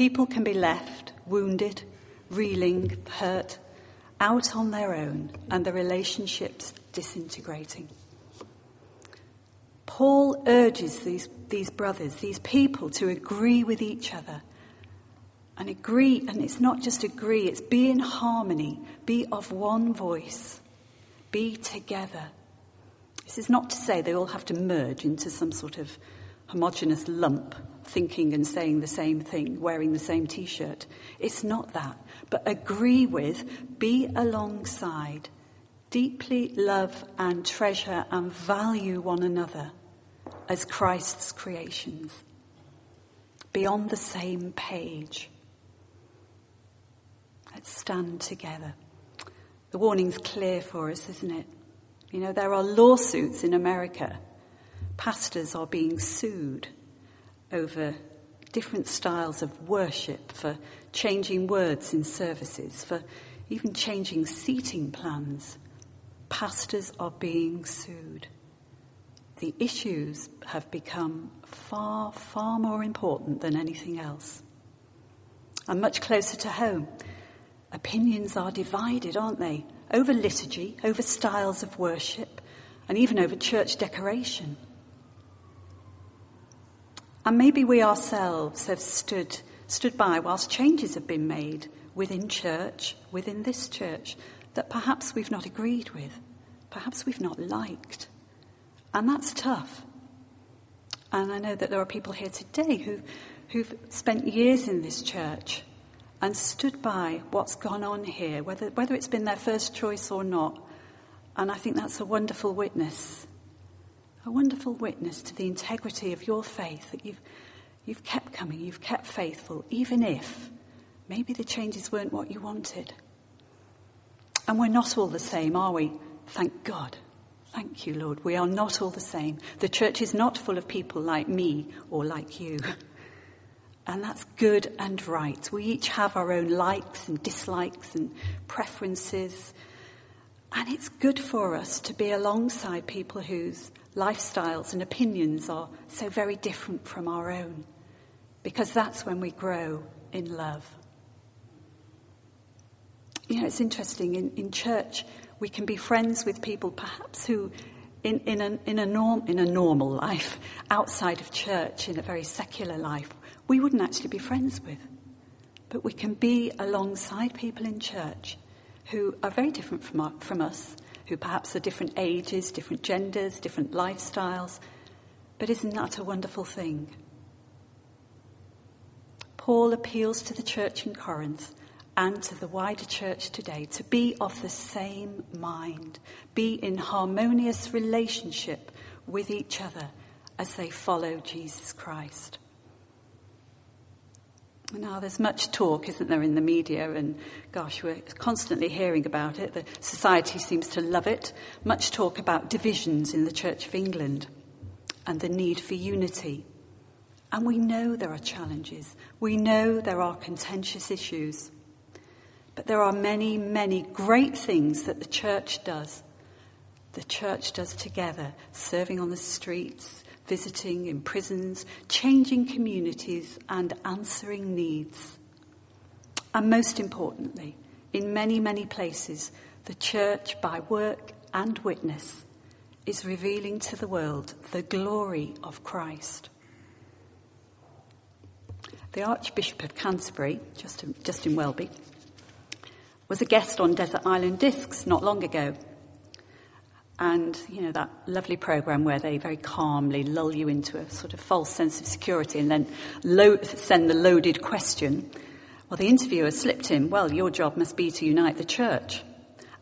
people can be left wounded, reeling, hurt, out on their own, and the relationships disintegrating. Paul urges these brothers, these people, to agree with each other. And agree, and it's not just agree, it's be in harmony, be of one voice, be together. This is not to say they all have to merge into some sort of homogenous lump, thinking and saying the same thing, wearing the same T-shirt. It's not that, but agree with, be alongside, deeply love and treasure and value one another as Christ's creations. Be on the same page. Let's stand together. The warning's clear for us, isn't it? You know, there are lawsuits in America. Pastors are being sued over different styles of worship, for changing words in services, for even changing seating plans. Pastors are being sued. The issues have become far, far more important than anything else. And much closer to home, opinions are divided, aren't they? Over liturgy, over styles of worship, and even over church decoration. And maybe we ourselves have stood by whilst changes have been made within church, within this church, that perhaps we've not agreed with, perhaps we've not liked. And that's tough. And I know that there are people here today who've spent years in this church and stood by what's gone on here, whether it's been their first choice or not. And I think that's a wonderful witness to the integrity of your faith, that you've kept coming, you've kept faithful, even if maybe the changes weren't what you wanted. And we're not all the same, are we? Thank God. Thank you, Lord. We are not all the same. The church is not full of people like me or like you. And that's good and right. We each have our own likes and dislikes and preferences. And it's good for us to be alongside people whose lifestyles and opinions are so very different from our own, because that's when we grow in love. You know, it's interesting, in church we can be friends with people perhaps who in a normal life, outside of church, in a very secular life, we wouldn't actually be friends with. But we can be alongside people in church who are very different from us, who perhaps are different ages, different genders, different lifestyles. But isn't that a wonderful thing? Paul appeals to the church in Corinth and to the wider church today to be of the same mind, be in harmonious relationship with each other as they follow Jesus Christ. Now, there's much talk, isn't there, in the media, and gosh, we're constantly hearing about it. The society seems to love it. Much talk about divisions in the Church of England and the need for unity. And we know there are challenges. We know there are contentious issues. But there are many, many great things that the church does. The church does together, serving on the streets, visiting in prisons, changing communities and answering needs. And most importantly, in many, many places, the church, by work and witness, is revealing to the world the glory of Christ. The Archbishop of Canterbury, Justin Welby, was a guest on Desert Island Discs not long ago. And, you know, that lovely programme where they very calmly lull you into a sort of false sense of security and then send the loaded question. Well, the interviewer slipped him, well, your job must be to unite the church.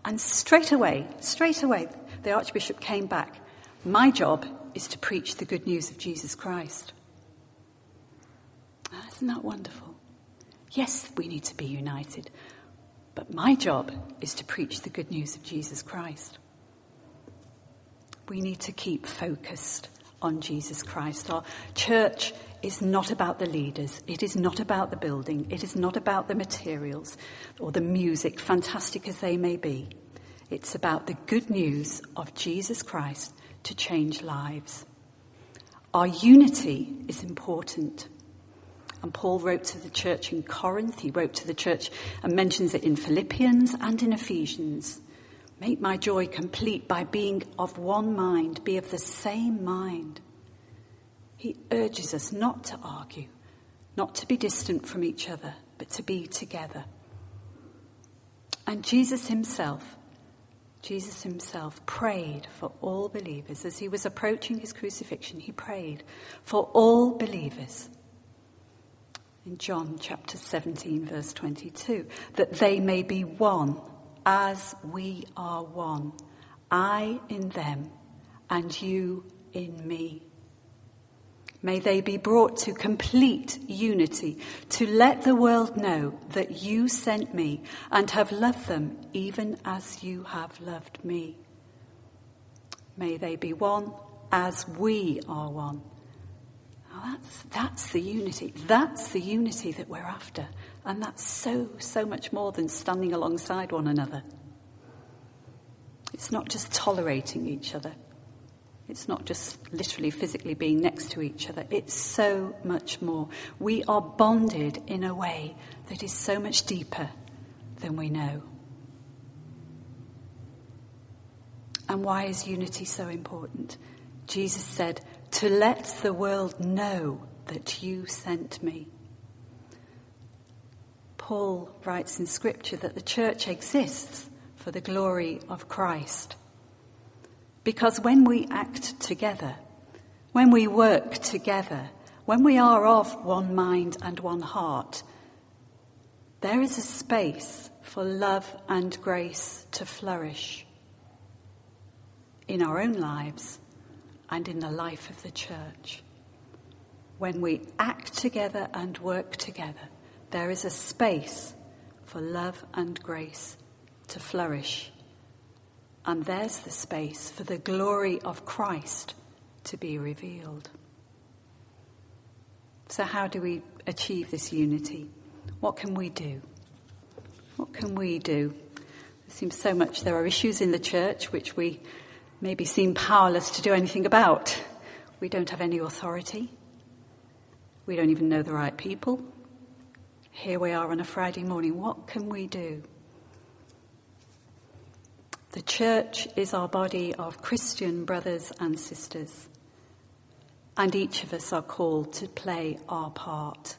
And straight away, the Archbishop came back. My job is to preach the good news of Jesus Christ. Isn't that wonderful? Yes, we need to be united. But my job is to preach the good news of Jesus Christ. We need to keep focused on Jesus Christ. Our church is not about the leaders. It is not about the building. It is not about the materials or the music, fantastic as they may be. It's about the good news of Jesus Christ to change lives. Our unity is important. And Paul wrote to the church in Corinth. He wrote to the church and mentions it in Philippians and in Ephesians. Make my joy complete by being of one mind, be of the same mind. He urges us not to argue, not to be distant from each other, but to be together. And Jesus himself prayed for all believers. As he was approaching his crucifixion, he prayed for all believers. In John chapter 17, verse 22, that they may be one as we are one, I in them and you in me. May they be brought to complete unity, to let the world know that you sent me and have loved them even as you have loved me. May they be one as we are one. Now that's the unity. That's the unity that we're after. And that's so much more than standing alongside one another. It's not just tolerating each other. It's not just literally physically being next to each other. It's so much more. We are bonded in a way that is so much deeper than we know. And why is unity so important? Jesus said, to let the world know that you sent me. Paul writes in Scripture that the church exists for the glory of Christ. Because when we act together, when we work together, when we are of one mind and one heart, there is a space for love and grace to flourish in our own lives and in the life of the church. When we act together and work together, there is a space for love and grace to flourish. And there's the space for the glory of Christ to be revealed. So how do we achieve this unity? What can we do? What can we do? It seems so much there are issues in the church which we maybe seem powerless to do anything about. We don't have any authority. We don't even know the right people. Here we are on a Friday morning. What can we do? The church is our body of Christian brothers and sisters, and each of us are called to play our part.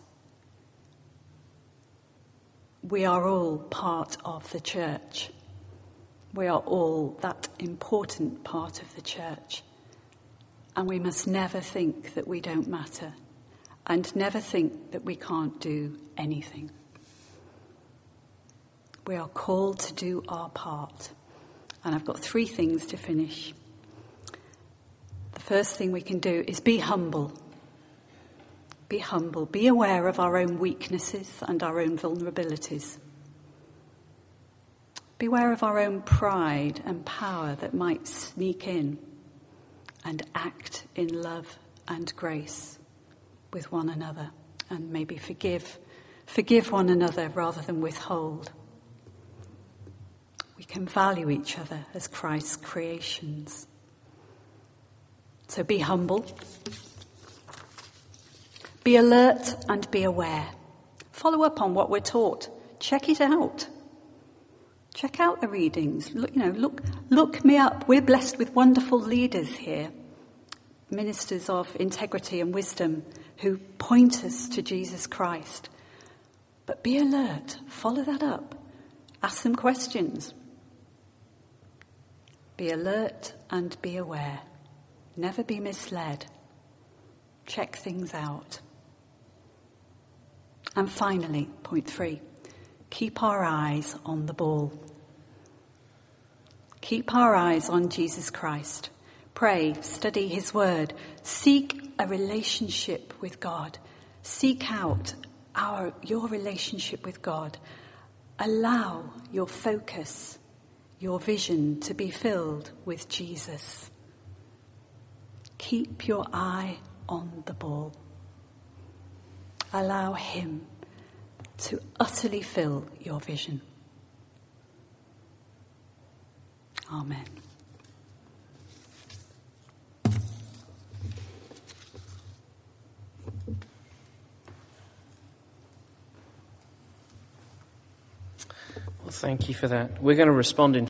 We are all part of the church. We are all that important part of the church, and we must never think that we don't matter, and never think that we can't do anything. We are called to do our part. And I've got three things to finish. The first thing we can do is be humble. Be humble. Be aware of our own weaknesses and our own vulnerabilities. Beware of our own pride and power that might sneak in, and act in love and grace with one another, and maybe forgive one another rather than withhold. We can value each other as Christ's creations. So be humble. Be alert and be aware. Follow up on what we're taught. Check it out. Check out the readings. Look me up. We're blessed with wonderful leaders here, ministers of integrity and wisdom who point us to Jesus Christ. But be alert. Follow that up. Ask them questions. Be alert and be aware. Never be misled. Check things out. And finally, point 3, keep our eyes on the ball. Keep our eyes on Jesus Christ. Pray, study his word. Seek a relationship with God. Seek out your relationship with God. Allow your focus, your vision to be filled with Jesus. Keep your eye on the ball. Allow him to utterly fill your vision. Amen. Well, thank you for that. We're going to respond in